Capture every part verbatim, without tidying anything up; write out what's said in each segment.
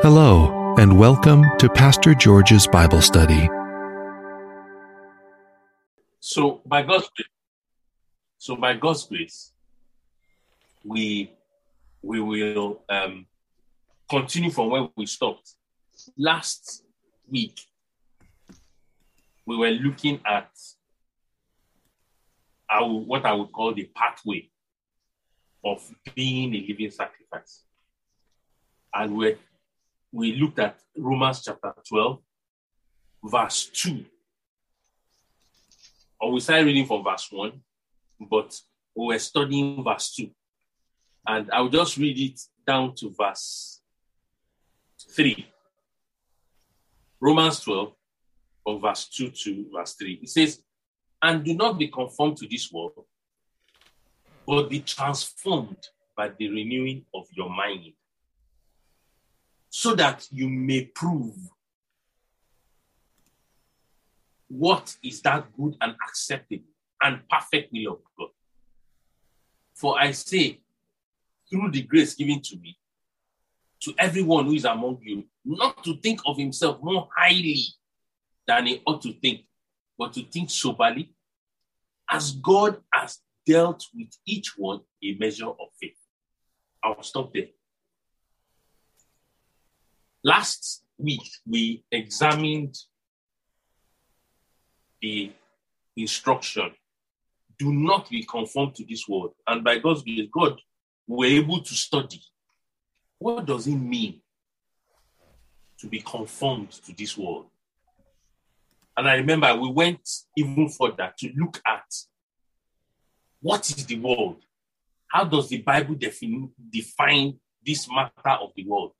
Hello, and welcome to Pastor George's Bible Study. So, by God's grace, so by God's grace, we we will um, continue from where we stopped last week. We were looking at I will, what I would call the pathway of being a living sacrifice. And we we looked at Romans chapter twelve, verse two. Or we started reading from verse one, but we were studying verse two. And I'll just read it down to verse three. Romans twelve, from verse two to verse three. It says, "And do not be conformed to this world, but be transformed by the renewing of your mind, so that you may prove what is that good and acceptable and perfect will of God. For I say, through the grace given to me, to everyone who is among you, not to think of himself more highly than he ought to think, but to think soberly, as God has dealt with each one a measure of faith." I'll stop there. Last week, we examined the instruction, do not be conformed to this world. And by God's grace, God, we're able to study what does it mean to be conformed to this world. And I remember we went even further to look at what is the world? How does the Bible define, define this matter of the world?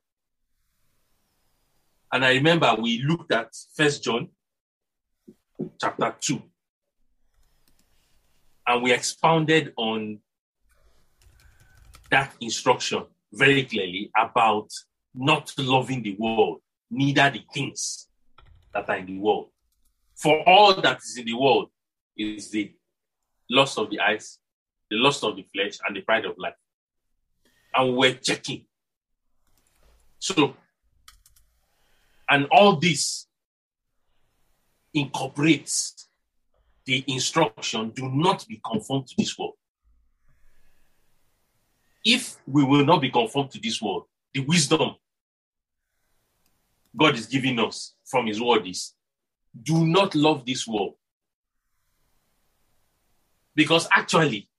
And I remember we looked at First John chapter two. And we expounded on that instruction very clearly about not loving the world, neither the things that are in the world. For all that is in the world is the lust of the eyes, the lust of the flesh, and the pride of life. And we're checking. So, and all this incorporates the instruction, do not be conformed to this world. If we will not be conformed to this world, the wisdom God is giving us from his word is, do not love this world. Because actually,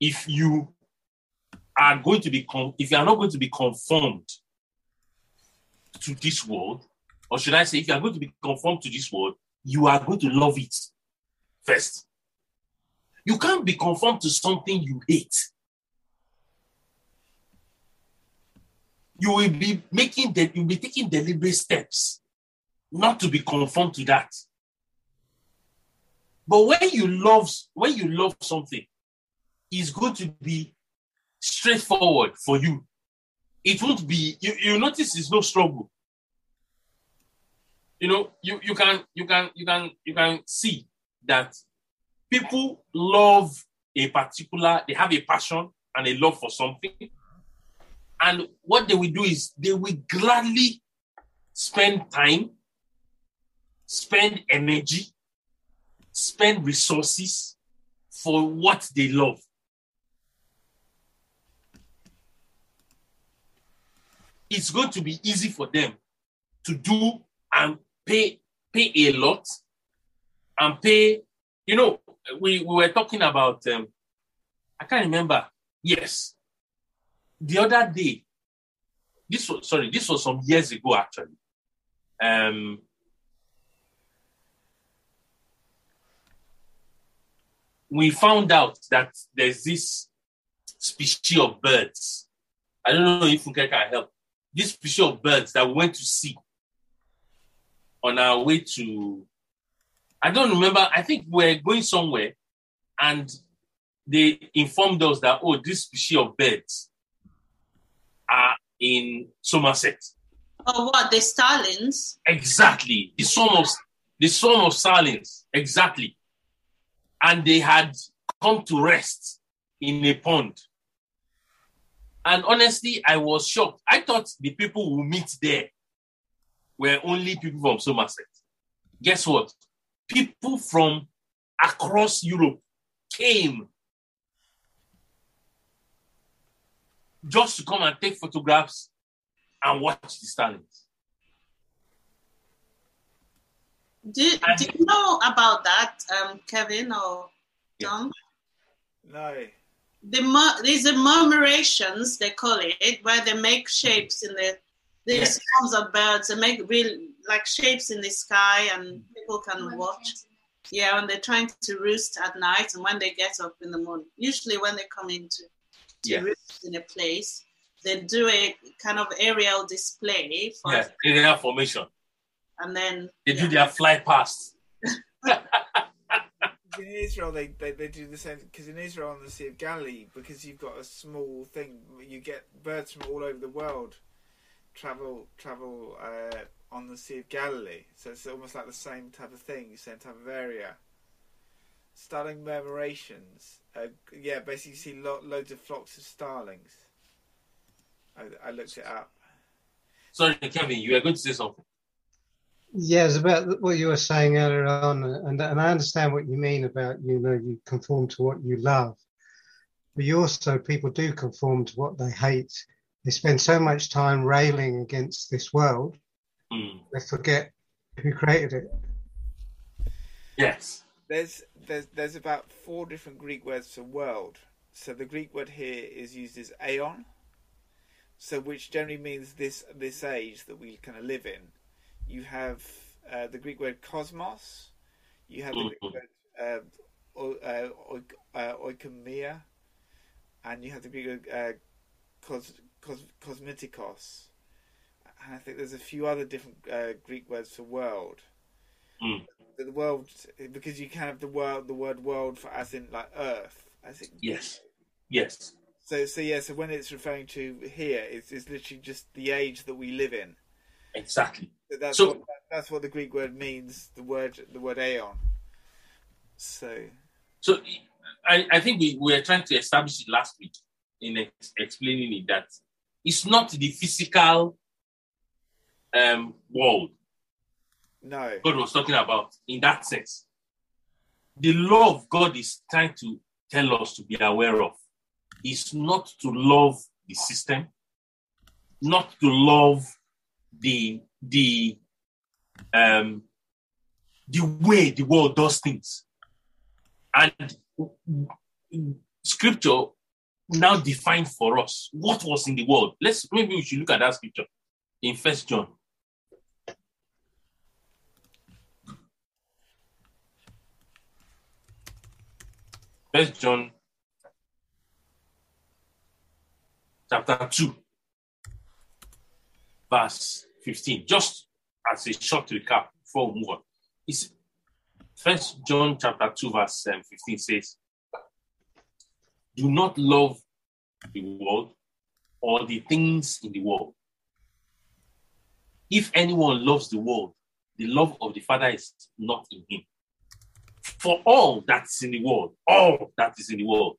if you are going to be con- if you are not going to be conformed to this world, or should I say, if you are going to be conformed to this world, you are going to love it first. You can't be conformed to something you hate. You will be making that. You'll be taking deliberate steps not to be conformed to that. But when you love, when you love something, it's going to be straightforward for you. It won't be. You, you notice it's no struggle. You know, you, you can you can you can you can see that people love a particular, they have a passion and a love for something. And what they will do is they will gladly spend time, spend energy, spend resources for what they love. It's going to be easy for them to do and pay pay a lot and pay, you know, we, we were talking about, um, I can't remember, yes, the other day, this was, sorry, this was some years ago actually, um, we found out that there's this species of birds, I don't know if we can help, this species of birds that we went to see on our way to, I don't remember, I think we're going somewhere and they informed us that, oh, this species of birds are in Somerset. Oh, what, the starlings? Exactly, the swarm of, the swarm of starlings, exactly. And they had come to rest in a pond. And honestly, I was shocked. I thought the people who meet there were only people from Somerset. Guess what? People from across Europe came just to come and take photographs and watch the starlings. Do, do you know about that, um, Kevin or Tom? Yeah. No. The mur- these are murmurations, they call it, where they make shapes in the these yes. forms of birds. They make real like shapes in the sky, and people can watch. Yeah, when they're trying to roost at night, and when they get up in the morning. Usually, when they come into to yeah. roost in a place, they do a kind of aerial display for yeah, aerial formation. And then they yeah. do their fly past. In Israel, they, they, they do the same, because in Israel on the Sea of Galilee, because you've got a small thing, you get birds from all over the world travel travel uh, on the Sea of Galilee. So it's almost like the same type of thing, same type of area. Starling murmurations. Uh, yeah, basically you see lo- loads of flocks of starlings. I, I looked it up. Sorry, Kevin, you are going to say something. Yes, about what you were saying earlier on, and, and I understand what you mean about, you know, you conform to what you love, but you also, people do conform to what they hate. They spend so much time railing against this world, mm. they forget who created it. Yes. There's, there's, there's about four different Greek words for world. So the Greek word here is used as aeon, so which generally means this, this age that we kind of live in. You have uh, the Greek word cosmos. You have the Greek word uh, o- uh, o- uh, oikomeia, and you have the Greek word uh, cos- cos- cosmetikos. And I think there's a few other different uh, Greek words for world. Mm. The, the world, because you can have the world, the word world, for as in like earth. As in, yes, yes. So, so yeah. So when it's referring to here, it's, it's literally just the age that we live in. Exactly. So that's, so, what, that's what the Greek word means. The word, the word aeon. So, so I, I think we, we were trying to establish it last week in ex- explaining it that it's not the physical um, world. No, God was talking about in that sense. The law of God is trying to tell us to be aware of is not to love the system, not to love the the um the way the world does things. And scripture now defines for us what was in the world. Let's maybe we should look at that scripture in First John. First John chapter two. Verse fifteen, just as a short recap before we move on. It's First John chapter two, verse fifteen says, do not love the world or the things in the world. If anyone loves the world, the love of the Father is not in him. For all that is in the world, all that is in the world,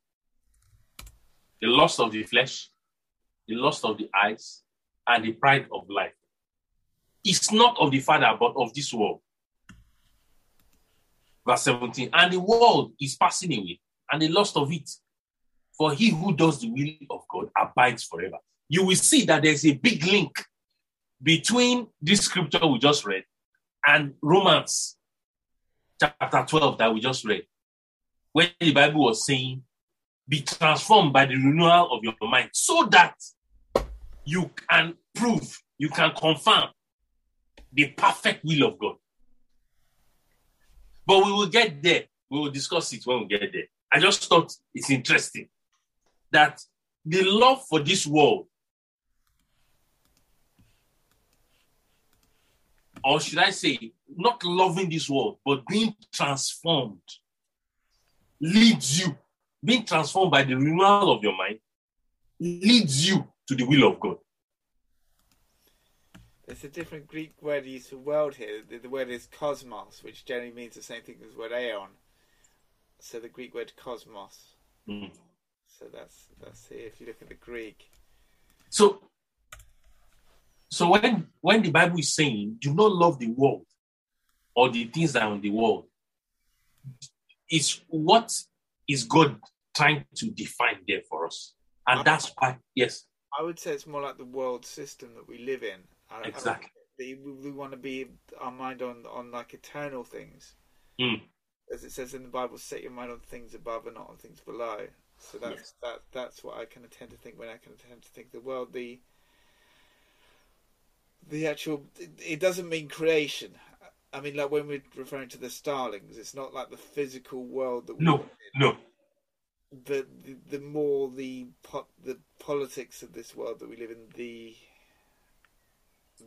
the lust of the flesh, the lust of the eyes, and the pride of life, it's not of the Father, but of this world. Verse seventeen, and the world is passing away, and the lust of it, for he who does the will of God abides forever. You will see that there's a big link between this scripture we just read and Romans chapter twelve that we just read, where the Bible was saying, be transformed by the renewal of your mind, so that you can prove, you can confirm the perfect will of God. But we will get there. We will discuss it when we get there. I just thought it's interesting that the love for this world, or should I say, not loving this world, but being transformed, leads you, being transformed by the renewal of your mind, leads you to the will of God. There's a different Greek word used for world here. The, the word is cosmos, which generally means the same thing as the word aeon. So the Greek word cosmos. Mm. So that's that's it. If you look at the Greek, So, so when, when the Bible is saying, do not love the world or the things that are in the world, it's what is God trying to define there for us. And that's why, yes. I would say it's more like the world system that we live in. I, exactly. I, we want to be our mind on, on like eternal things. Mm. As it says in the Bible, set your mind on things above and not on things below. So that's yes. that. That's what I kind of tend to think when I kind of tend to think the world, the the actual. It doesn't mean creation. I mean, like when we're referring to the starlings, it's not like the physical world that we no, no. But the, the more the po- the politics of this world that we live in, the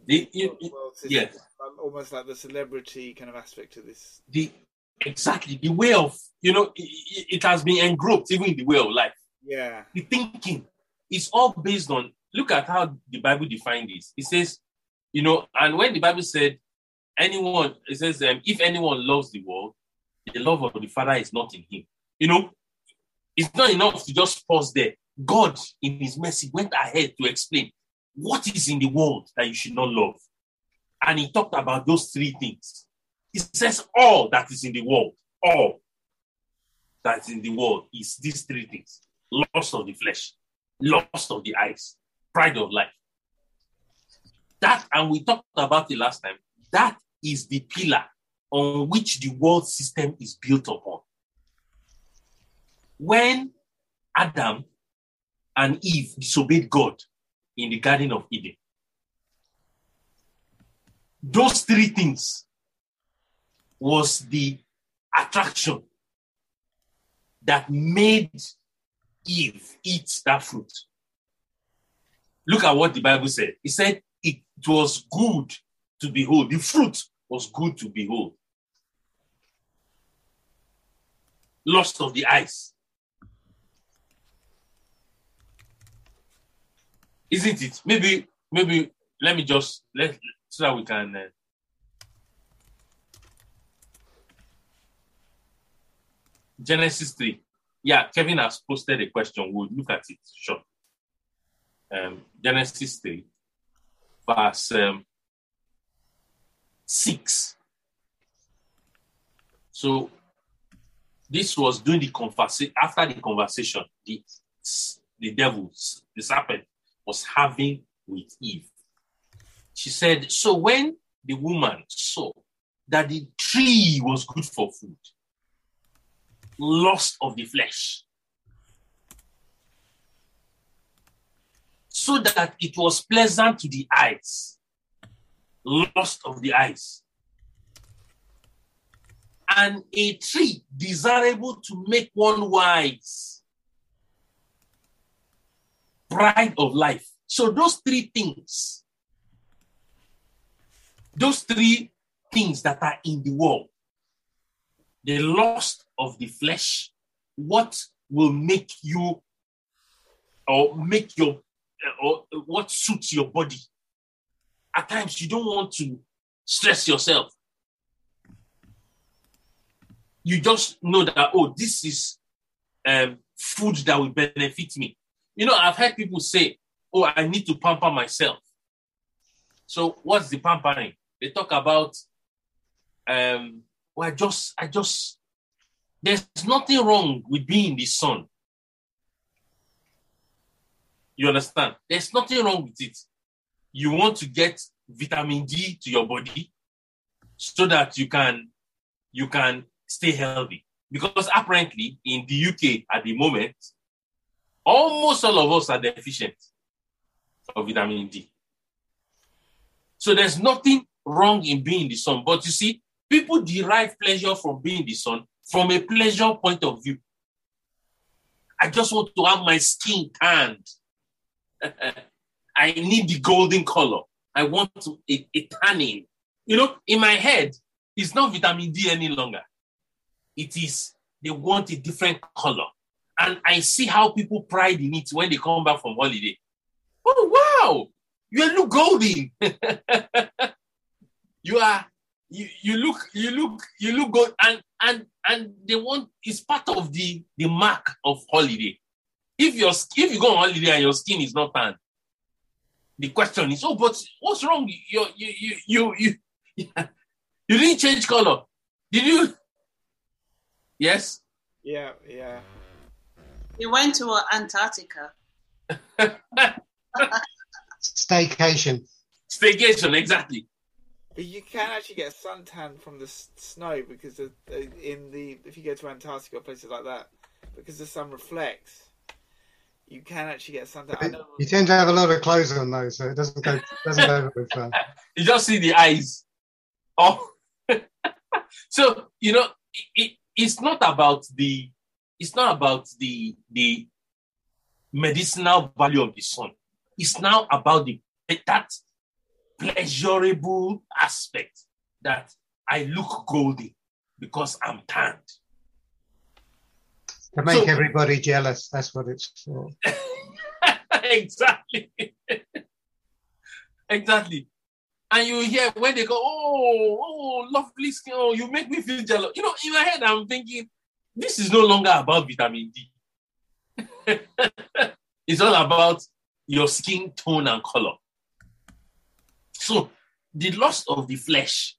the, the world, it, world system, yes. almost like the celebrity kind of aspect of this. The Exactly. The way of, you know, it, it has been engulfed even in the way of life. Yeah. The thinking is all based on, look at how the Bible defined this. It says, you know, and when the Bible said, anyone, it says, um, if anyone loves the world, the love of the Father is not in him. You know, it's not enough to just pause there. God, in his mercy, went ahead to explain what is in the world that you should not love. And he talked about those three things. It says all that is in the world, all that is in the world is these three things. Lust of the flesh, lust of the eyes, pride of life. That, and we talked about it last time, that is the pillar on which the world system is built upon. When Adam and Eve disobeyed God in the Garden of Eden, those three things was the attraction that made Eve eat that fruit. Look at what the Bible said. It said it was good to behold. The fruit was good to behold. Lust of the eyes. Isn't it? Maybe, maybe, let me just, let so that we can... Uh, Genesis three. Yeah, Kevin has posted a question. We'll look at it short. Um, Genesis three, verse um, six. So this was during the conversation. After the conversation, the, the devil, the serpent, was having with Eve. She said, so when the woman saw that the tree was good for food, lust of the flesh, so that it was pleasant to the eyes, lust of the eyes, and a tree desirable to make one wise, pride of life. So those three things, those three things that are in the world, the lust of the flesh, what will make you or make your or what suits your body. At times you don't want to stress yourself. You just know that, oh, this is um, food that will benefit me. You know, I've heard people say, oh, I need to pamper myself. So what's the pampering? They talk about um Well, I just, I just, there's nothing wrong with being in the sun. You understand? There's nothing wrong with it. You want to get vitamin D to your body so that you can, you can stay healthy. Because apparently in the U K at the moment, almost all of us are deficient of vitamin D. So there's nothing wrong in being in the sun. But you see, people derive pleasure from being in the sun from a pleasure point of view. I just want to have my skin tanned. I need the golden color. I want to, a, a tanning. You know, in my head, it's not vitamin D any longer. It is, they want a different color. And I see how people pride in it when they come back from holiday. Oh, wow! You look golden. You are... You, you look, you look, you look good, and and and they want. It's part of the, the mark of holiday. If your if you go on holiday and your skin is not tanned, the question is, oh, but what's wrong? You you you you you, you didn't change color, did you? Yes. Yeah, yeah. You went to Antarctica. Staycation. Staycation, exactly. But you can actually get suntan from the snow because of, in the if you go to Antarctica or places like that, because the sun reflects, you can actually get suntan. It, you tend to have a lot of clothes on though, so it doesn't go doesn't go with fun. You just see the eyes. Oh, so you know it, it's not about the it's not about the the medicinal value of the sun. It's now about the that pleasurable aspect that I look golden because I'm tanned. To make so, everybody jealous, that's what it's for. Exactly. Exactly. And you hear when they go, oh, oh, lovely skin, oh, you make me feel jealous. You know, in my head, I'm thinking, this is no longer about vitamin D. It's all about your skin tone and color. So the lust of the flesh,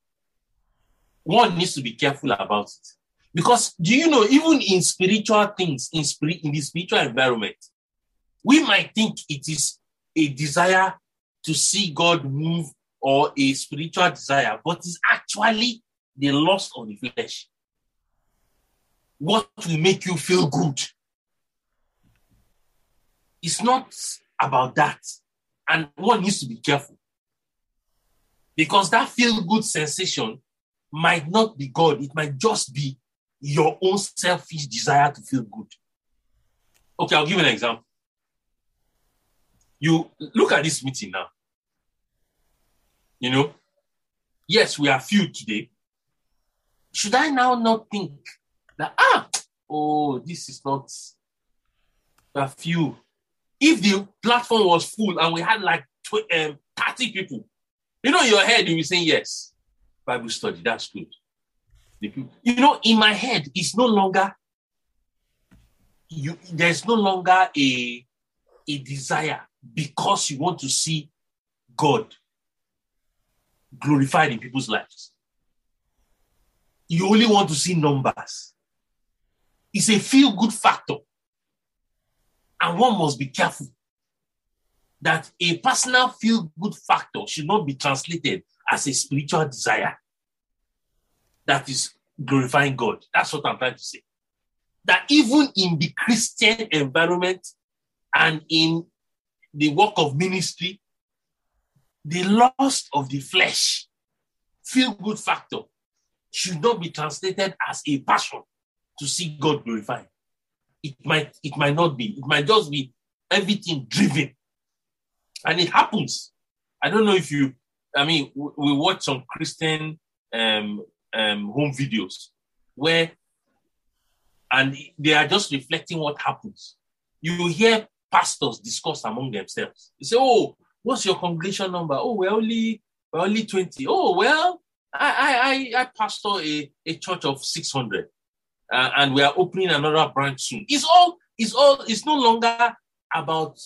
one needs to be careful about it. Because do you know, even in spiritual things, in spirit, in the spiritual environment, we might think it is a desire to see God move or a spiritual desire, but it's actually the lust of the flesh. What will make you feel good? It's not about that. And one needs to be careful. Because that feel-good sensation might not be God. It might just be your own selfish desire to feel good. Okay, I'll give you an example. You look at this meeting now. You know, yes, we are few today. Should I now not think that, ah, oh, this is not a few. If the platform was full and we had like tw- um, thirty people, you know, in your head, you'll be saying, yes, Bible study, that's good. You know, in my head, it's no longer, you, there's no longer a, a desire because you want to see God glorified in people's lives. You only want to see numbers. It's a feel-good factor. And one must be careful that a personal feel-good factor should not be translated as a spiritual desire that is glorifying God. That's what I'm trying to say. That even in the Christian environment and in the work of ministry, the lust of the flesh, feel-good factor, should not be translated as a passion to see God glorified. It might, it might not be. It might just be everything driven. And it happens. I don't know if you, I mean, we watch some Christian um, um, home videos where, and they are just reflecting what happens. You hear pastors discuss among themselves. They say, oh, what's your congregation number? Oh, we're only, we're only twenty. Oh, well, I, I, I pastor a, a church of six hundred uh, and we are opening another branch soon. It's all, it's all, it's no longer about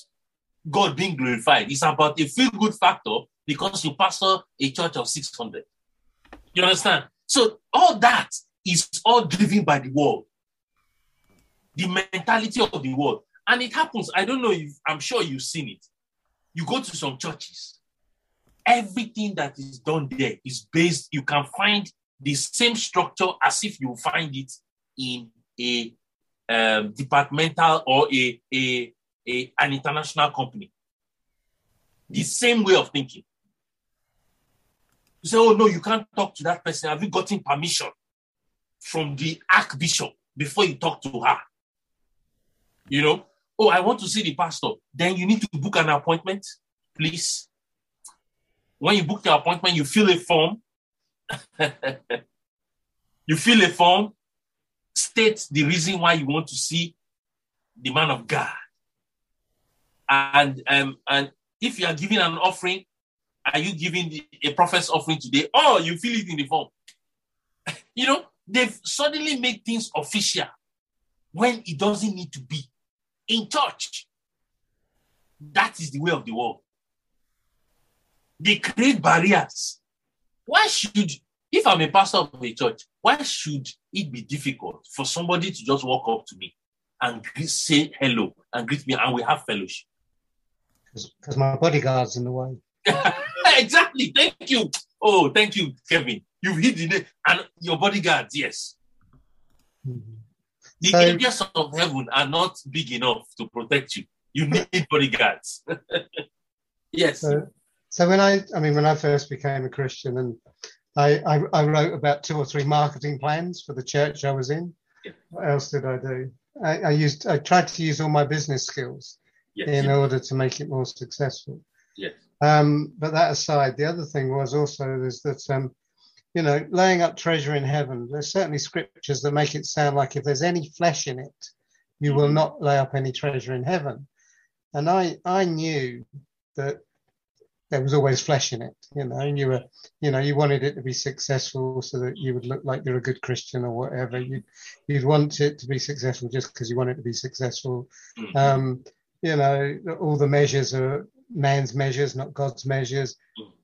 God being glorified. It's about a feel-good factor because you pastor a church of six hundred. You understand? So all that is all driven by the world, the mentality of the world. And it happens. I don't know if, I'm sure you've seen it. You go to some churches. Everything that is done there is based, you can find the same structure as if you find it in a um, departmental or a, a A, an international company. The same way of thinking. You say, oh no, you can't talk to that person. Have you gotten permission from the archbishop before you talk to her? You know, oh, I want to see the pastor. Then you need to book an appointment, please. When you book the appointment, you fill a form. You fill a form, state the reason why you want to see the man of God. And um, and if you are giving an offering, are you giving the, a prophet's offering today? Oh, you fill it in the form. You know, they've suddenly made things official when it doesn't need to be. In church, that is the way of the world. They create barriers. Why should, if I'm a pastor of a church, why should it be difficult for somebody to just walk up to me and say hello and greet me and we have fellowship? Because my bodyguard's in the way. Exactly. Thank you. Oh, thank you, Kevin. You've hit the name. And your bodyguards, yes. Mm-hmm. The so, areas of heaven are not big enough to protect you. You need bodyguards. Yes. So, so when I, I mean, when I first became a Christian, and I, I, I wrote about two or three marketing plans for the church I was in. Yeah. What else did I do? I, I used, I tried to use all my business skills yes, in yes. order to make it more successful. Yes. Um, but that aside, the other thing was also is that, um, you know, laying up treasure in heaven, there's certainly scriptures that make it sound like if there's any flesh in it, you will not lay up any treasure in heaven. And I, I knew that there was always flesh in it, you know, and you were, you know, you wanted it to be successful so that you would look like you're a good Christian or whatever. You'd, you'd want it to be successful just because you want it to be successful. Um, you know, all the measures are man's measures, not God's measures,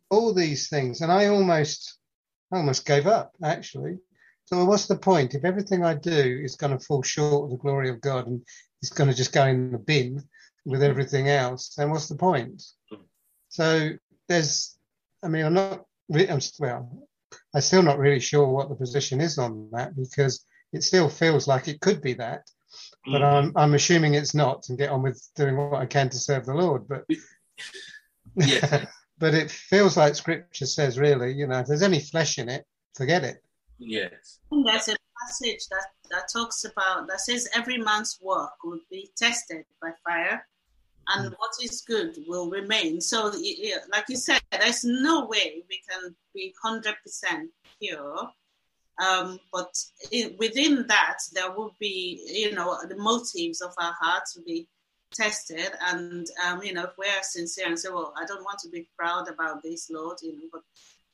all these things. And I almost... I almost gave up, actually. So what's the point? If everything I do is going to fall short of the glory of God and it's going to just go in the bin with everything else, then what's the point? So there's, I mean, I'm not, I'm, well, I'm still not really sure what the position is on that, because it still feels like it could be that, but I'm, I'm assuming it's not, and get on with doing what I can to serve the Lord. But yeah. But it feels like Scripture says, really, you know, if there's any flesh in it, forget it. Yes. There's a passage that, that talks about, that says every man's work will be tested by fire, and mm. what is good will remain. So, like you said, there's no way we can be one hundred percent pure. Um, but in, within that, there will be, you know, the motives of our hearts will be tested, and um, you know, if we're sincere and say, well, I don't want to be proud about this, Lord, you know, but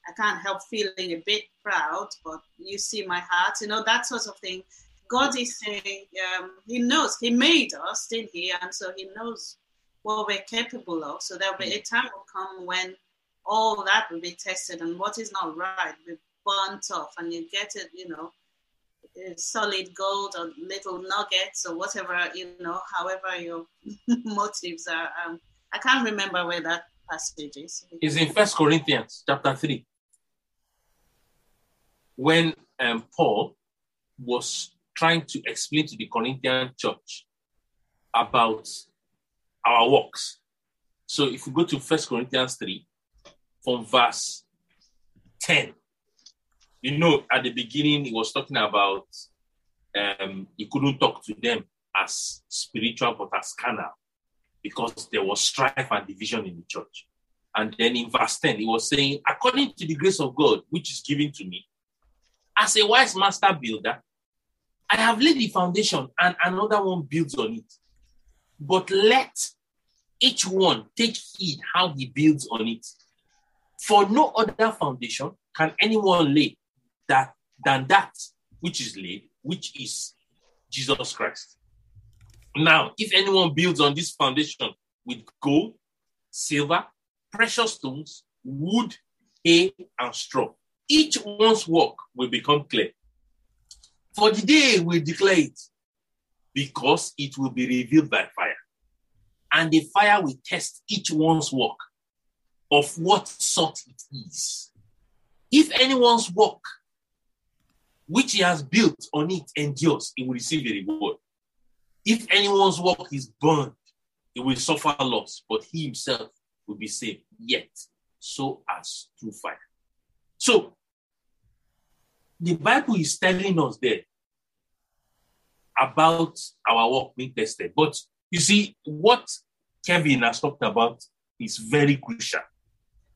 I can't help feeling a bit proud, but you see my heart, you know, that sort of thing. God is saying, um, he knows, he made us, didn't he? And so he knows what we're capable of. So there'll be a time will come when all that will be tested, and what is not right will be burnt off, and you get it, you know, solid gold or little nuggets or whatever, you know, however your motives are. Um, I can't remember where that passage is. It's in First Corinthians chapter three. When um, Paul was trying to explain to the Corinthian church about our works. So if you go to First Corinthians three from verse ten, you know, at the beginning, he was talking about um, he couldn't talk to them as spiritual but as carnal, because there was strife and division in the church. And then in verse ten, he was saying, according to the grace of God, which is given to me, as a wise master builder, I have laid the foundation and another one builds on it. But let each one take heed how he builds on it. For no other foundation can anyone lay that than that which is laid, which is Jesus Christ. Now, if anyone builds on this foundation with gold, silver, precious stones, wood, hay, and straw, each one's work will become clear. For the day will declare it, because it will be revealed by fire. And the fire will test each one's work, of what sort it is. If anyone's work which he has built on it endures, he will receive a reward. If anyone's work is burned, he will suffer loss, but he himself will be saved, yet so as through fire. So, the Bible is telling us there about our work being tested. But you see, what Kevin has talked about is very crucial.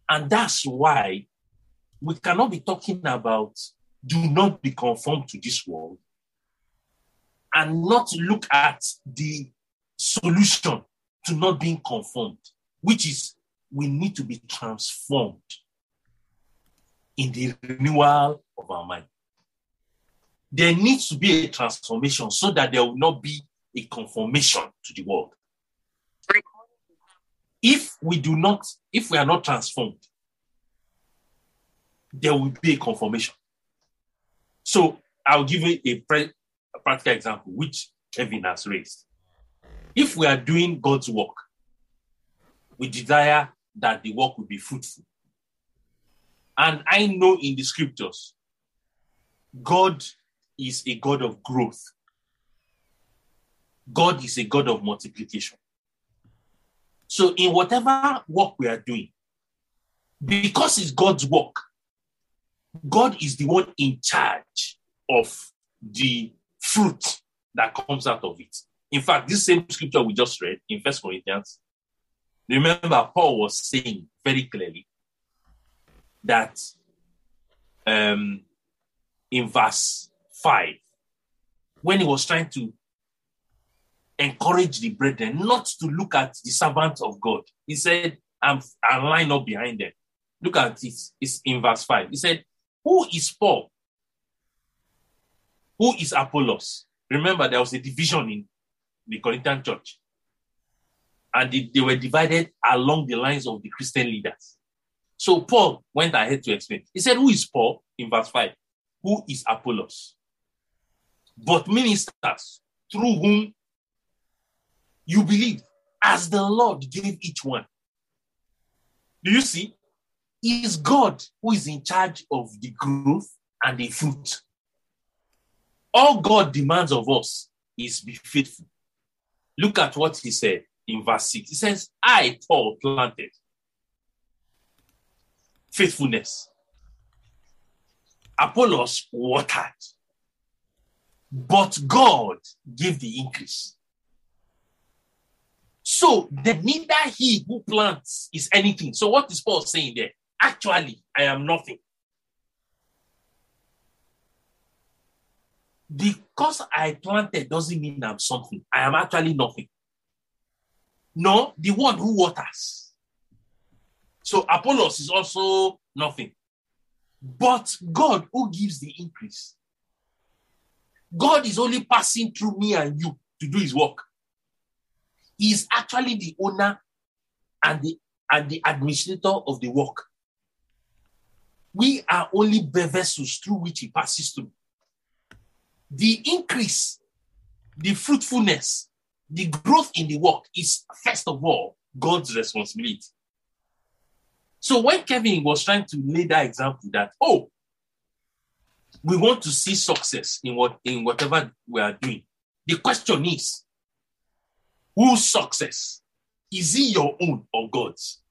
And that's why we cannot be talking about do not be conformed to this world and not look at the solution to not being conformed, which is we need to be transformed in the renewal of our mind. There needs to be a transformation so that there will not be a conformation to the world. If we do not, if we are not transformed, there will be a confirmation. So I'll give you a, pre- a practical example, which Kevin has raised. If we are doing God's work, we desire that the work will be fruitful. And I know in the scriptures, God is a God of growth. God is a God of multiplication. So in whatever work we are doing, because it's God's work, God is the one in charge of the fruit that comes out of it. In fact, this same scripture we just read in First Corinthians, remember Paul was saying very clearly that um, in verse five, when he was trying to encourage the brethren not to look at the servants of God, he said, I'm, I'm lined up behind them. Look at it. It's in verse five. He said, who is Paul? Who is Apollos? Remember, there was a division in the Corinthian church. And they, they were divided along the lines of the Christian leaders. So Paul went ahead to explain. He said, who is Paul? In verse five. Who is Apollos? But ministers through whom you believe, as the Lord gave each one. Do you see? It is God who is in charge of the growth and the fruit. All God demands of us is be faithful. Look at what he said in verse six. He says, I, Paul, planted. Faithfulness. Apollos watered. But God gave the increase. So then neither he who plants is anything. So what is Paul saying there? Actually, I am nothing. Because I planted doesn't mean I'm something. I am actually nothing. No, the one who waters. So Apollos is also nothing. But God who gives the increase. God is only passing through me and you to do his work. He is actually the owner and the, and the administrator of the work. We are only bare vessels through which he passes through. The increase, the fruitfulness, the growth in the work is, first of all, God's responsibility. So when Kevin was trying to lay that example that, oh, we want to see success in what in whatever we are doing, the question is, whose success? Is it your own or God's?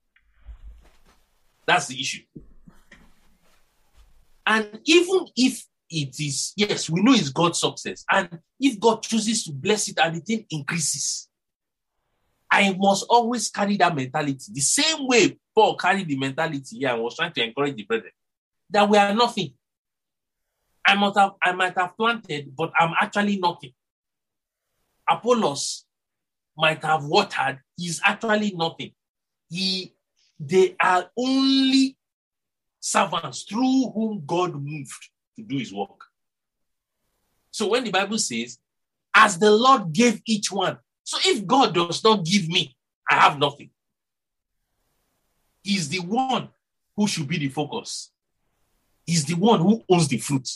That's the issue. And even if it is, yes, we know it's God's success. And if God chooses to bless it and it increases, I must always carry that mentality. The same way Paul carried the mentality here and was trying to encourage the brethren, that we are nothing. I might have, I might have planted, but I'm actually nothing. Apollos might have watered, is actually nothing. He, they are only servants through whom God moved to do his work. So when the Bible says, as the Lord gave each one, so if God does not give me, I have nothing. He's the one who should be the focus. He's the one who owns the fruit.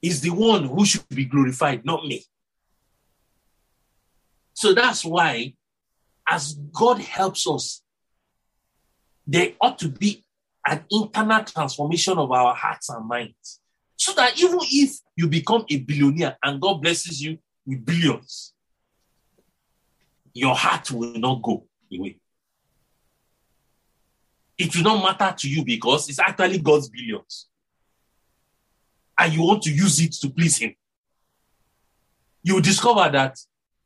He's the one who should be glorified, not me. So that's why, as God helps us, there ought to be an internal transformation of our hearts and minds. So that even if you become a billionaire and God blesses you with billions, your heart will not go away. It will not matter to you because it's actually God's billions. And you want to use it to please him. You will discover that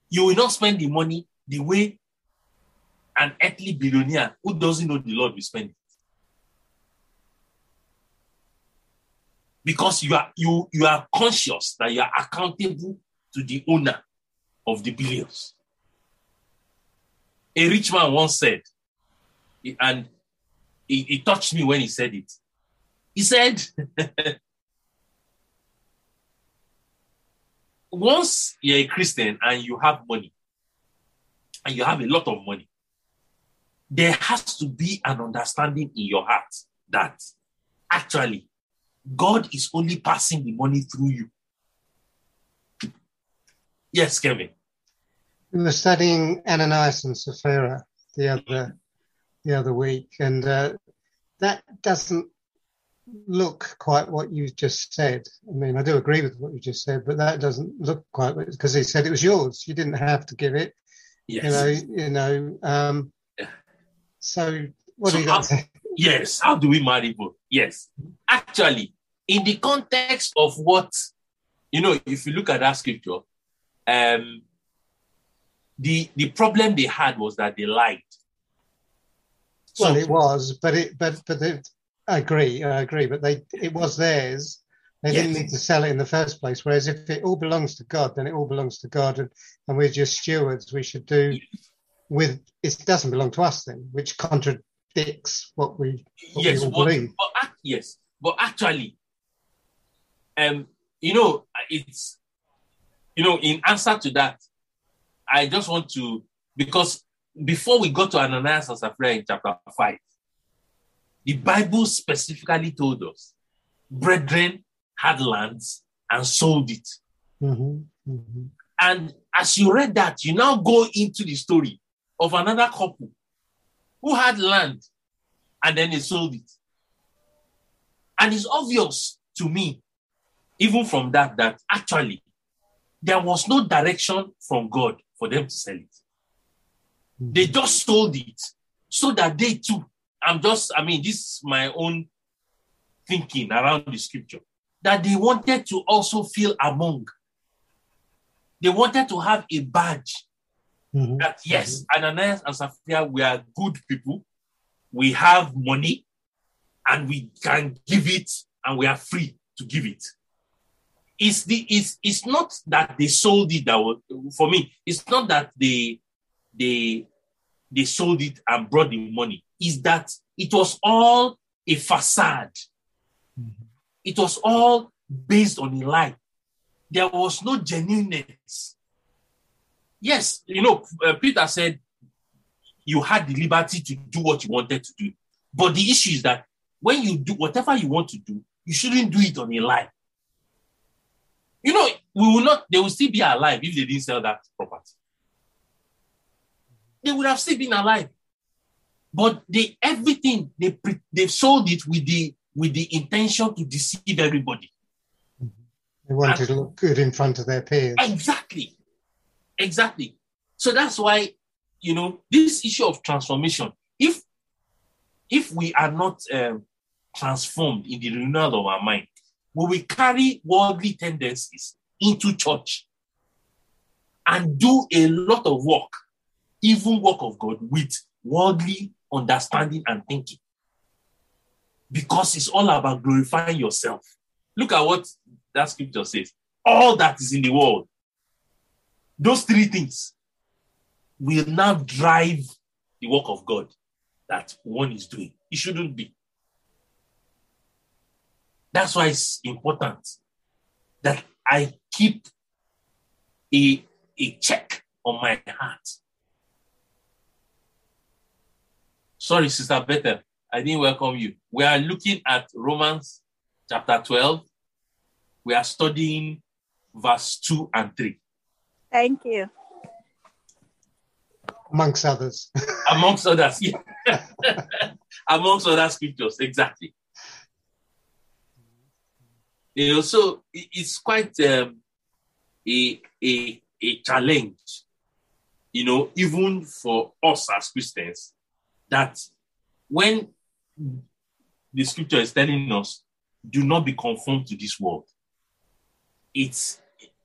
you will not spend the money the way an earthly billionaire who doesn't know the Lord will spend it. Because you are you you are conscious that you are accountable to the owner of the billions. A rich man once said, and it, it touched me when he said it. He said, once you're a Christian and you have money, and you have a lot of money, there has to be an understanding in your heart that Actually, God is only passing the money through you. Yes, Kevin. We were studying Ananias and Sapphira the other the other week, and uh, that doesn't look quite what you just said. I mean, I do agree with what you just said, but that doesn't look quite, because he said it was yours. You didn't have to give it. Yes. You know, you know. Um, yeah. So what so do you got how, to say? Yes, how do we marry both? Yes. Actually, in the context of what, you know, if you look at that scripture, um, the the problem they had was that they lied. So, well, it was, but it but but it, I agree, I agree, but they it was theirs. They yes. didn't need to sell it in the first place. Whereas if it all belongs to God, then it all belongs to God, and, and we're just stewards. We should do with it doesn't belong to us then, which contradicts what we what yes, we all but, believe. But, yes, but actually, um, you know, it's you know, in answer to that, I just want to because before we got to Ananias and Sapphira in chapter five, the Bible specifically told us, brethren had lands and sold it. Mm-hmm, mm-hmm. And as you read that, you now go into the story of another couple who had land and then they sold it. And it's obvious to me, even from that, that actually there was no direction from God for them to sell it. Mm-hmm. They just sold it so that they too, I'm just, I mean, this is my own thinking around the scripture, that they wanted to also feel among. They wanted to have a badge mm-hmm. that, yes, Ananias and Sapphira, we are good people. We have money and we can give it and we are free to give it. It's, the, it's, it's not that they sold it. That was, for me, it's not that they, they, they sold it and brought the money. Is that it was all a facade. Mm-hmm. It was all based on a lie. There was no genuineness. Yes, you know, uh, Peter said you had the liberty to do what you wanted to do. But the issue is that when you do whatever you want to do, you shouldn't do it on a lie. You know, we will not, they will still be alive if they didn't sell that property. They would have still been alive. But they everything they pre, they sold it with the with the intention to deceive everybody. They wanted and, to look good in front of their peers. Exactly, exactly. So that's why, you know, this issue of transformation. If if we are not um, transformed in the renewal of our mind, we will carry worldly tendencies into church and do a lot of work, even work of God with worldly understanding and thinking, because it's all about glorifying yourself. Look at what that scripture says. All that is in the world, those three things will now drive the work of God that one is doing. It shouldn't be. That's why it's important that I keep a, a check on my heart. Sorry, Sister Bethel, I didn't welcome you. We are looking at Romans chapter twelve. We are studying verse two and three. Thank you. Amongst others. Amongst others, yeah. Amongst other scriptures, exactly. You know, so it's quite um, a, a, a challenge, you know, even for us as Christians, that when the scripture is telling us, do not be conformed to this world. It's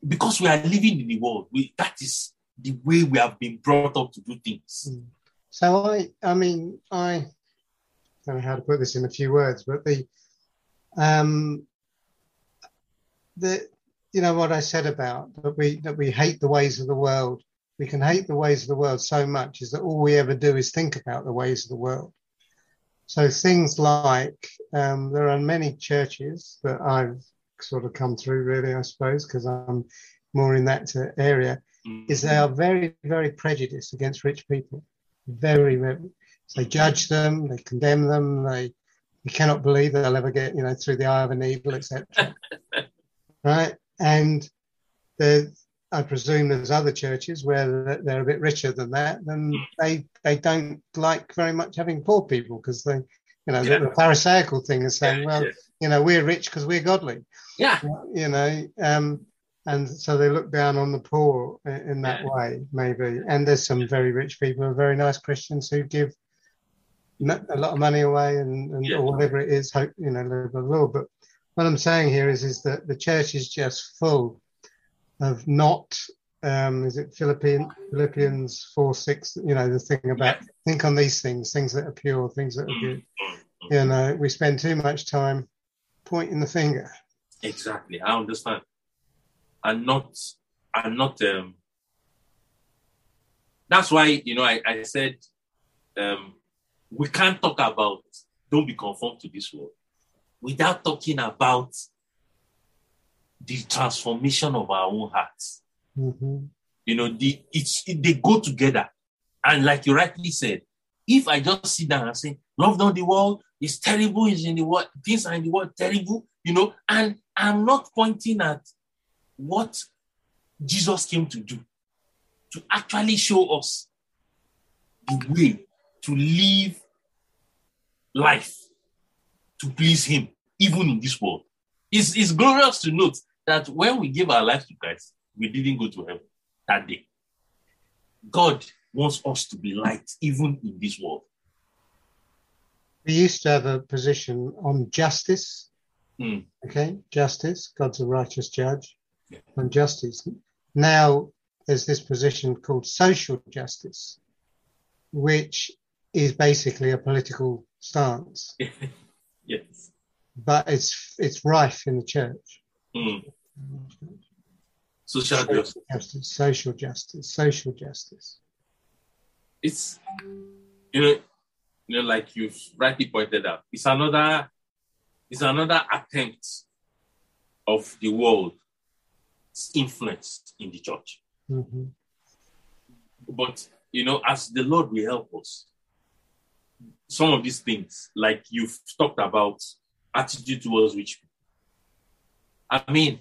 because we are living in the world. We, that is the way we have been brought up to do things. So I, I mean, I don't know how to put this in a few words, but the, um, the, you know what I said about that we that we hate the ways of the world. We can hate the ways of the world so much is that all we ever do is think about the ways of the world. So things like um, there are many churches that I've sort of come through, really, I suppose, because I'm more in that area, mm-hmm. is they are very, very prejudiced against rich people. Very, very. So they judge them, they condemn them, they you cannot believe they'll ever get, you know, through the eye of a needle, et cetera. Right? And there, I presume there's other churches where they're a bit richer than that, and they they don't like very much having poor people, because they, you know, yeah. the, the pharisaical thing is saying, yeah, well, yeah. you know, we're rich because we're godly. Yeah. You know, um, and so they look down on the poor in that yeah. way, maybe. And there's some very rich people, very nice Christians who give a lot of money away and, and yeah. or whatever it is, hope, you know, blah, blah, blah. But what I'm saying here is, is that the church is just full of not, um, is it Philippians, Philippians four six, you know, the thing about yeah. think on these things, things that are pure, things that are good. You know, we spend too much time pointing the finger. Exactly, I understand. And not, and not, um, that's why, you know, I, I said, um, we can't talk about don't be conformed to this world without talking about the transformation of our own hearts. Mm-hmm. You know, the, it's, it, they go together. And like you rightly said, if I just sit down and say, love not the world, it's terrible, it's in the world, things are in the world, terrible, you know, and I'm not pointing at what Jesus came to do, to actually show us the way to live life, to please him, even in this world. It's, it's glorious to note that when we give our life to Christ, we didn't go to heaven that day. God wants us to be light, even in this world. We used to have a position on justice. Mm. Okay, justice. God's a righteous judge. Yeah. On justice. Now there's this position called social justice, which is basically a political stance. Yes. But it's it's rife in the church. Mm. Social, social justice. justice. Social justice. Social justice. It's, you know, you know, like you've rightly pointed out, it's another it's another attempt of the world's influence in the church. Mm-hmm. But, you know, as the Lord will help us, some of these things, like you've talked about, attitude towards rich people. I mean,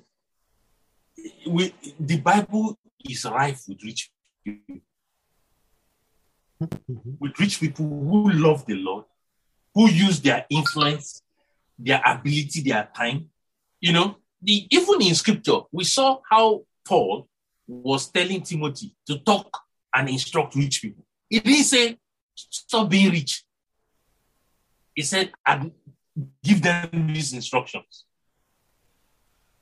we, the Bible is rife with rich people. With rich people who love the Lord, who use their influence, their ability, their time. You know, the, even in Scripture, we saw how Paul was telling Timothy to talk and instruct rich people. He didn't say, stop being rich. He said, give them these instructions.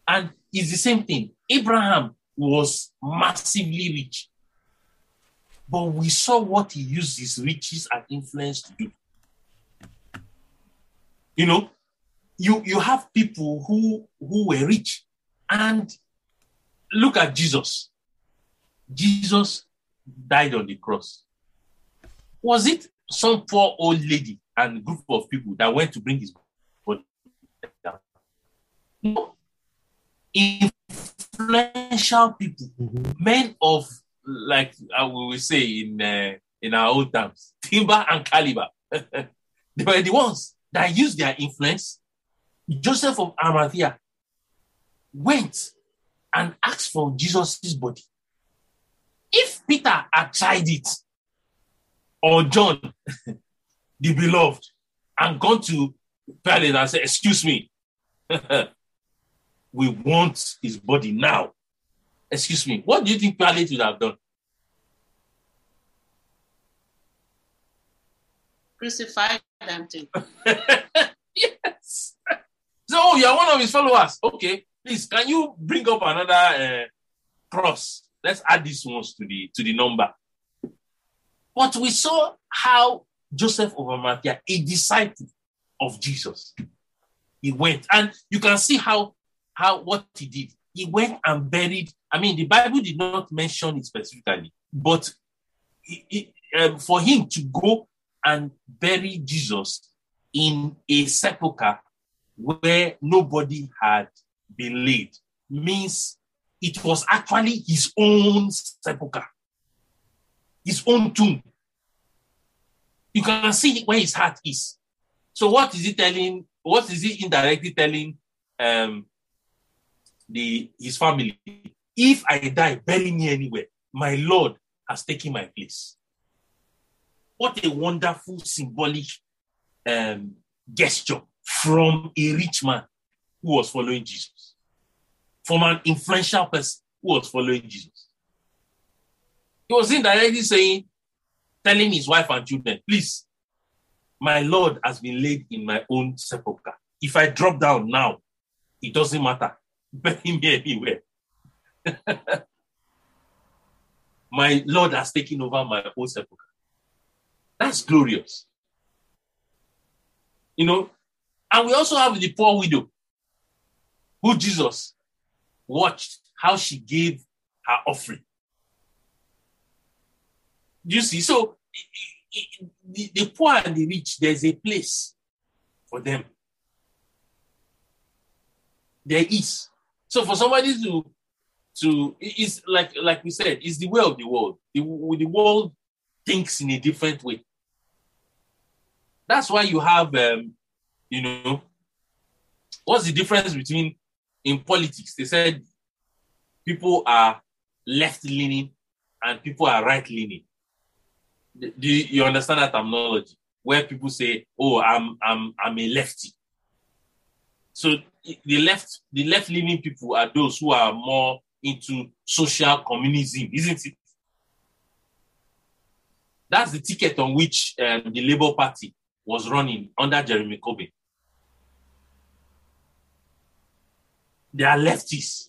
And it's the same thing. Abraham was massively rich. But we saw what he used his riches and influence to do. You know, you, you have people who, who were rich. And look at Jesus. Jesus died on the cross. Was it some poor old lady and group of people that went to bring his body down? No. Influential people, mm-hmm. men of, like I will say in uh, in our old times, timber and caliber. They were the ones that used their influence. Joseph of Arimathea went and asked for Jesus' body. If Peter had tried it, or John, the beloved, and gone to Pilate and said, excuse me, we want his body now. Excuse me, what do you think Pilate would have done? Crucify them too. Yes. So, oh, you're one of his followers. Okay, please, can you bring up another uh, cross? Let's add these ones to the, to the number. But we saw how Joseph of Arimathea, a disciple of Jesus, he went. And you can see how, how what he did. He went and buried. I mean, the Bible did not mention it specifically, but he, he, um, for him to go and bury Jesus in a sepulchre where nobody had been laid means it was actually his own sepulchre, his own tomb. You can see where his heart is. So what is he telling? What is he indirectly telling um, the his family? If I die, bury me anywhere. My Lord has taken my place. What a wonderful symbolic um, gesture from a rich man who was following Jesus, from an influential person who was following Jesus. He was indirectly saying, telling his wife and children, please, my Lord has been laid in my own sepulchre. If I drop down now, it doesn't matter. Bury me anywhere. My Lord has taken over my own sepulchre. That's glorious. You know, and we also have the poor widow who Jesus watched how she gave her offering. You see, so it, it, the, the poor and the rich, there's a place for them. There is. So for somebody to, to it's like like we said, it's the way of the world. The, the world thinks in a different way. That's why you have, um, you know, what's the difference between, in politics, they said people are left-leaning and people are right-leaning. Do you understand that terminology? Where people say, "Oh, I'm I'm I'm a lefty." So the left, the left-leaning people are those who are more into social communism, isn't it? That's the ticket on which um, the Labour Party was running under Jeremy Corbyn. They are lefties,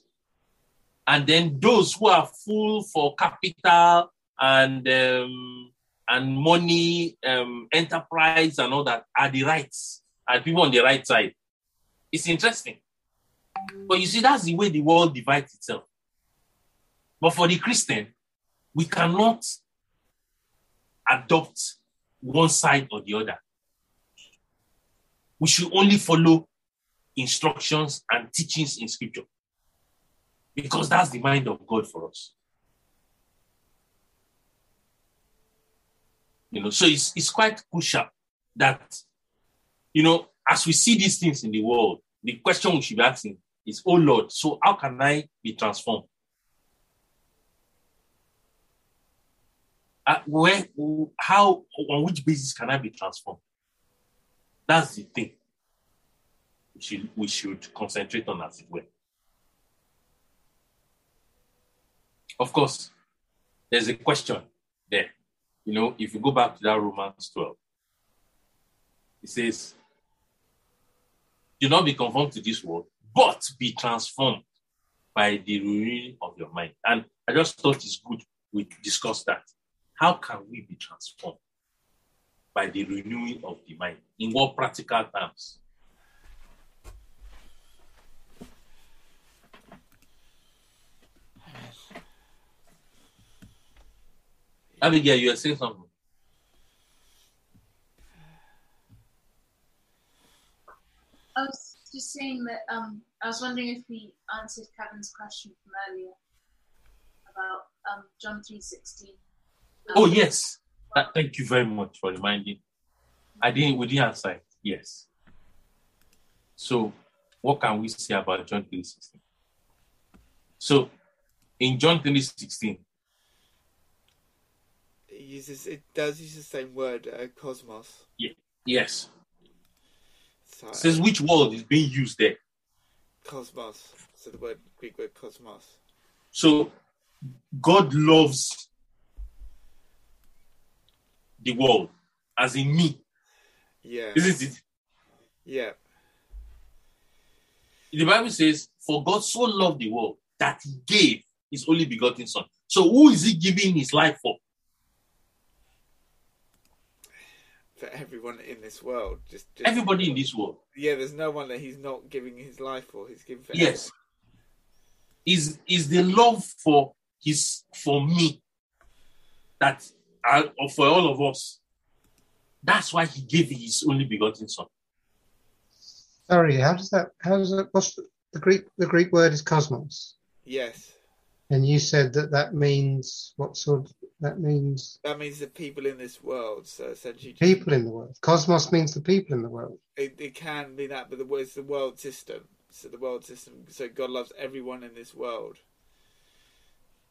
and then those who are full for capital and. Um, and money, um, enterprise, and all that are the rights, are people on the right side. It's interesting. But you see, that's the way the world divides itself. But for the Christian, we cannot adopt one side or the other. We should only follow instructions and teachings in Scripture, because that's the mind of God for us. You know, so it's it's quite crucial that, you know, as we see these things in the world, the question we should be asking is, oh Lord, so how can I be transformed? At where, how, on which basis can I be transformed? That's the thing we should, we should concentrate on, as it were. Of course, there's a question there. You know, if you go back to that Romans twelve, it says, do not be conformed to this world, but be transformed by the renewing of your mind. And I just thought it's good we discuss that. How can we be transformed by the renewing of the mind? In what practical terms? Abigail, you are saying something. I was just saying that um, I was wondering if we answered Kevin's question from earlier about um, John three sixteen. Um, oh yes, that, thank you very much for reminding. I didn't. We didn't answer it. Yes. So, what can we say about John three sixteen? So, in John three sixteen. Uses it does use the same word, uh, cosmos. Yeah. Yes. So, it says which word is being used there? Cosmos. So the word, Greek word cosmos. So God loves the world, as in me. Yeah. Isn't it? Yeah. The Bible says, "For God so loved the world that He gave His only begotten Son." So who is He giving His life for? Everyone in this world, just, just everybody in this world. Yeah, there's no one that He's not giving His life for. He's giving for yes. Is is the love for His for me that uh, for all of us? That's why He gave His only begotten Son. Sorry, how does that? How does that? What's the, the Greek? The Greek word is cosmos. Yes. And you said that that means what sort of, that means? That means the people in this world. So essentially, people in the world. Cosmos means the people in the world. It, it can be that, but the it's the world system. So the world system. So God loves everyone in this world.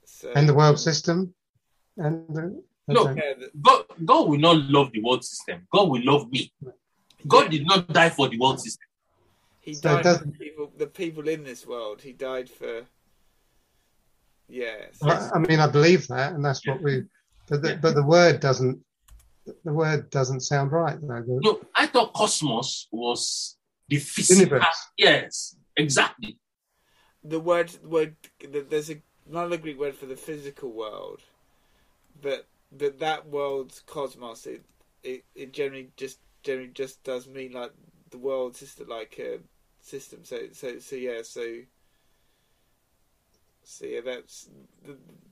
So, and the world system. And the, look, God, God will not love the world system. God will love me. God did not die for the world system. He so died for the people, the people in this world. He died for. Yes. I mean, I believe that, and that's what we. But the, but the word doesn't. The word doesn't sound right. Though. No, I thought cosmos was the physical. Universe. Yes, exactly. The word, the word. There's a, another Greek word for the physical world, but but that world's cosmos. It it, it generally just generally just does mean like the world system, like a system. So so so yeah. So. So yeah, that's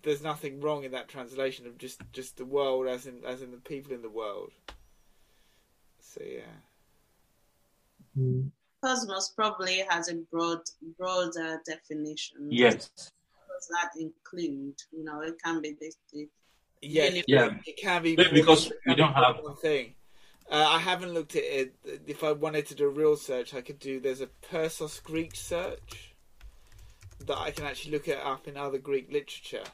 there's nothing wrong in that translation of just, just the world as in as in the people in the world. So yeah, cosmos probably has a broad broader definition. Yes, does that include? You know, it can be this. this yeah, universe. yeah, it can be but because it can we don't be have one thing. Uh, I haven't looked at it. If I wanted to do a real search, I could do. There's a Perseus Greek search. That I can actually look it up in other Greek literature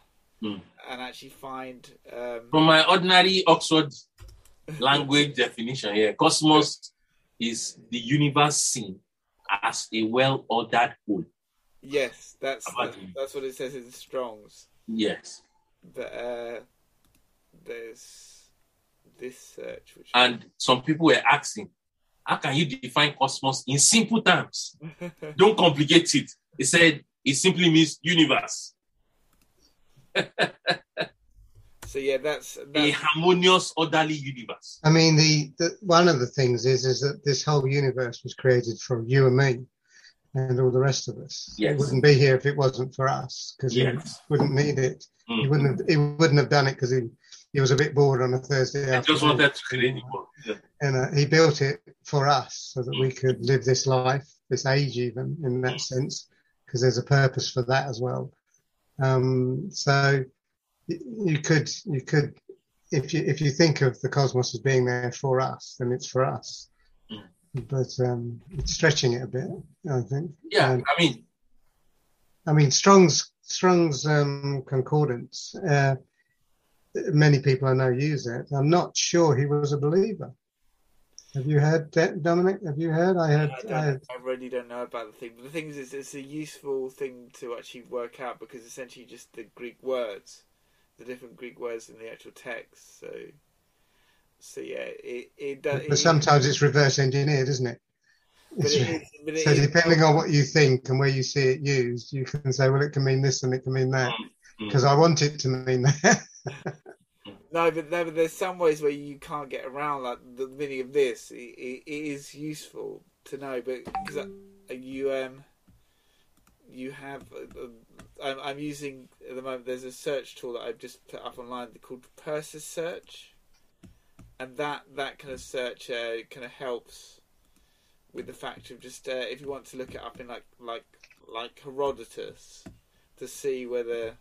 mm. and actually find. Um... From my ordinary Oxford language definition here, yeah, cosmos is the universe seen as a well-ordered whole. Yes, that's that, that's what it says in Strong's. Yes. But uh, there's this search. Which and some people were asking, how can you define cosmos in simple terms? Don't complicate it. They said, it simply means universe. So yeah, that's, that's a harmonious, orderly universe. I mean, the, the one of the things is is that this whole universe was created from you and me, and all the rest of us. Yes. It wouldn't be here if it wasn't for us, because yes. he wouldn't need it. Mm. He wouldn't have, he wouldn't have done it because he he was a bit bored on a Thursday afternoon. I just wanted to create it. And uh, he built it for us so that mm. we could live this life, this age, even in that mm. sense. Because there's a purpose for that as well. Um, so you could, you could, if you if you think of the cosmos as being there for us, then it's for us. Mm. But um, it's stretching it a bit, I think. Yeah, um, I mean, I mean, Strong's Strong's um, concordance. Uh, many people I know use it. I'm not sure he was a believer. Have you heard that, Dominic? Have you heard? I heard. I, I, heard. I really don't know about the thing. But the thing is, it's, it's a useful thing to actually work out because essentially just the Greek words, the different Greek words in the actual text. So, so yeah, it it does. But it, sometimes it's reverse engineered, isn't it? But it is, but it so is, depending on what you think and where you see it used, you can say, well, it can mean this and it can mean that because mm-hmm. I want it to mean that. No, but there's some ways where you can't get around like the meaning of this. It, it, it is useful to know, but cause you um, you have. Uh, I'm, I'm using at the moment. There's a search tool that I've just put up online called Perseus Search, and that that kind of search uh, kind of helps with the fact of just uh, if you want to look it up in like like like Herodotus to see whether.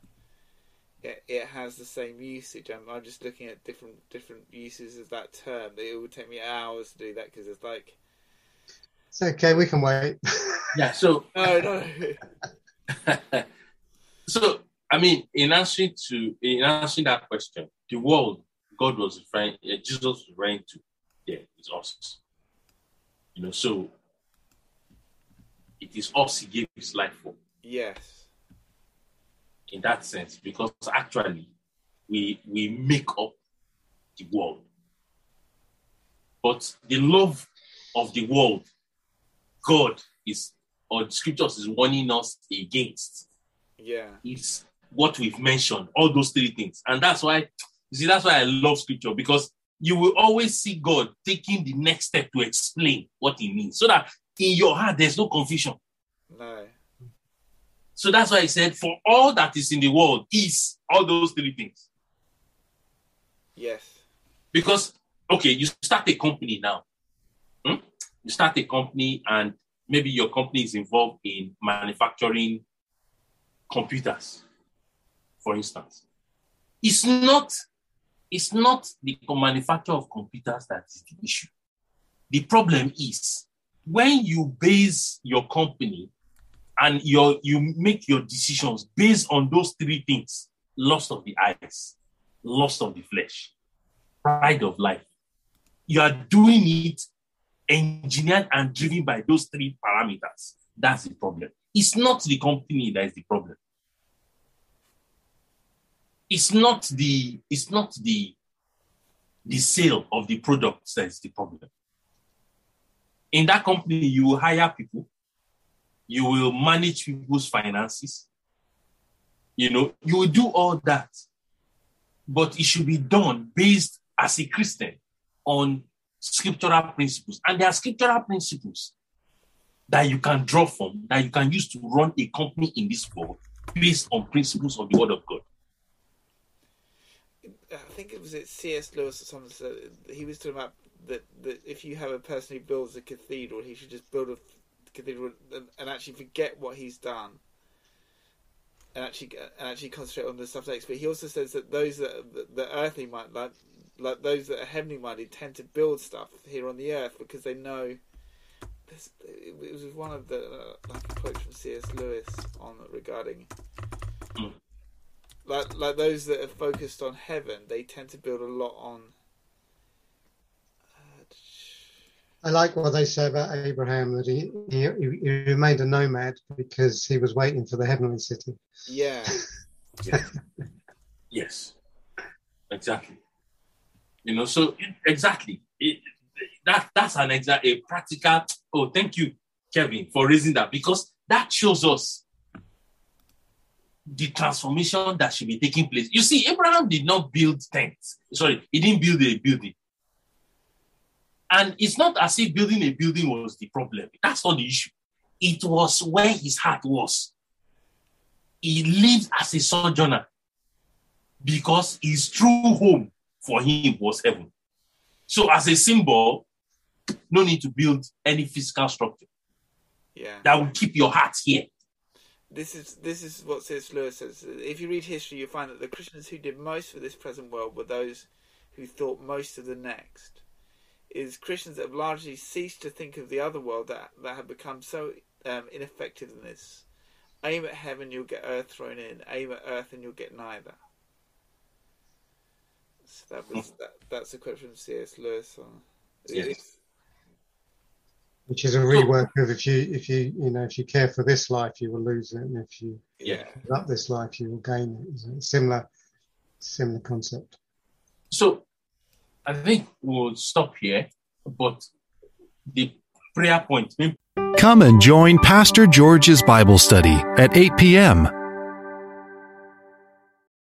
It has the same usage. I'm, I'm just looking at different different uses of that term. It would take me hours to do that because it's like. It's okay. We can wait. Yeah. So. No. No. So I mean, in answering to in answering that question, the world God was referring, Jesus was referring to, yeah, it's us. You know, so it is us He gave His life for. Yes. In that sense, because actually we we make up the world. But the love of the world, God is, or the scriptures is warning us against. Yeah. It's what we've mentioned, all those three things. And that's why, you see, that's why I love scripture, because you will always see God taking the next step to explain what He means, so that in your heart there's no confusion. No. So that's why I said, for all that is in the world is all those three things. Yes. Because, okay, you start a company now. Hmm? You start a company and maybe your company is involved in manufacturing computers. for instance. It's not, it's not the manufacture of computers that is the issue. The problem is when you base your company and your, you make your decisions based on those three things: lust of the eyes, lust of the flesh, pride of life. You are doing it engineered and driven by those three parameters. That's the problem. It's not the company that is the problem. It's not the it's not the, the sale of the products that is the problem. In that company, you will hire people, you will manage people's finances, you know, you will do all that, but it should be done based as a Christian on scriptural principles. And there are scriptural principles that you can draw from, that you can use to run a company in this world based on principles of the Word of God. I think it was C S. Lewis or something said, he was talking about that, that if you have a person who builds a cathedral, he should just build a cathedral and, and actually forget what he's done and actually and actually concentrate on the stuff next. But he also says that those that are the earthly mind, like, like those that are heavenly minded, tend to build stuff here on the earth because they know. This, it was one of the uh, like a quote from C S. Lewis on regarding. Mm. Like like those that are focused on heaven, they tend to build a lot on. Uh, I like what they say about Abraham, that he, he he remained a nomad because he was waiting for the heavenly city. Yeah. Yeah. Yes. Exactly. You know, so exactly it, that that's an exact a practical. Oh, thank you, Kevin, for raising that, because that shows us the transformation that should be taking place. You see, Abraham did not build tents. Sorry, he didn't build a building. And it's not as if building a building was the problem. That's not the issue. It was where his heart was. He lived as a sojourner because his true home for him was heaven. So as a symbol, no need to build any physical structure. Yeah. That will keep your heart here. This is this is what C S. Lewis says. If you read history, you find that the Christians who did most for this present world were those who thought most of the next. It is Christians that have largely ceased to think of the other world that, that have become so um, ineffective in this. Aim at heaven, you'll get earth thrown in. Aim at earth, and you'll get neither. So that was that, that's a quote from C S. Lewis on. Yes. Which is a rework of if you if you you know if you care for this life you will lose it, and if you yeah. love this life you will gain it. It's a similar similar concept. So I think we'll stop here, but the prayer point. Come and join Pastor George's Bible study at eight p.m.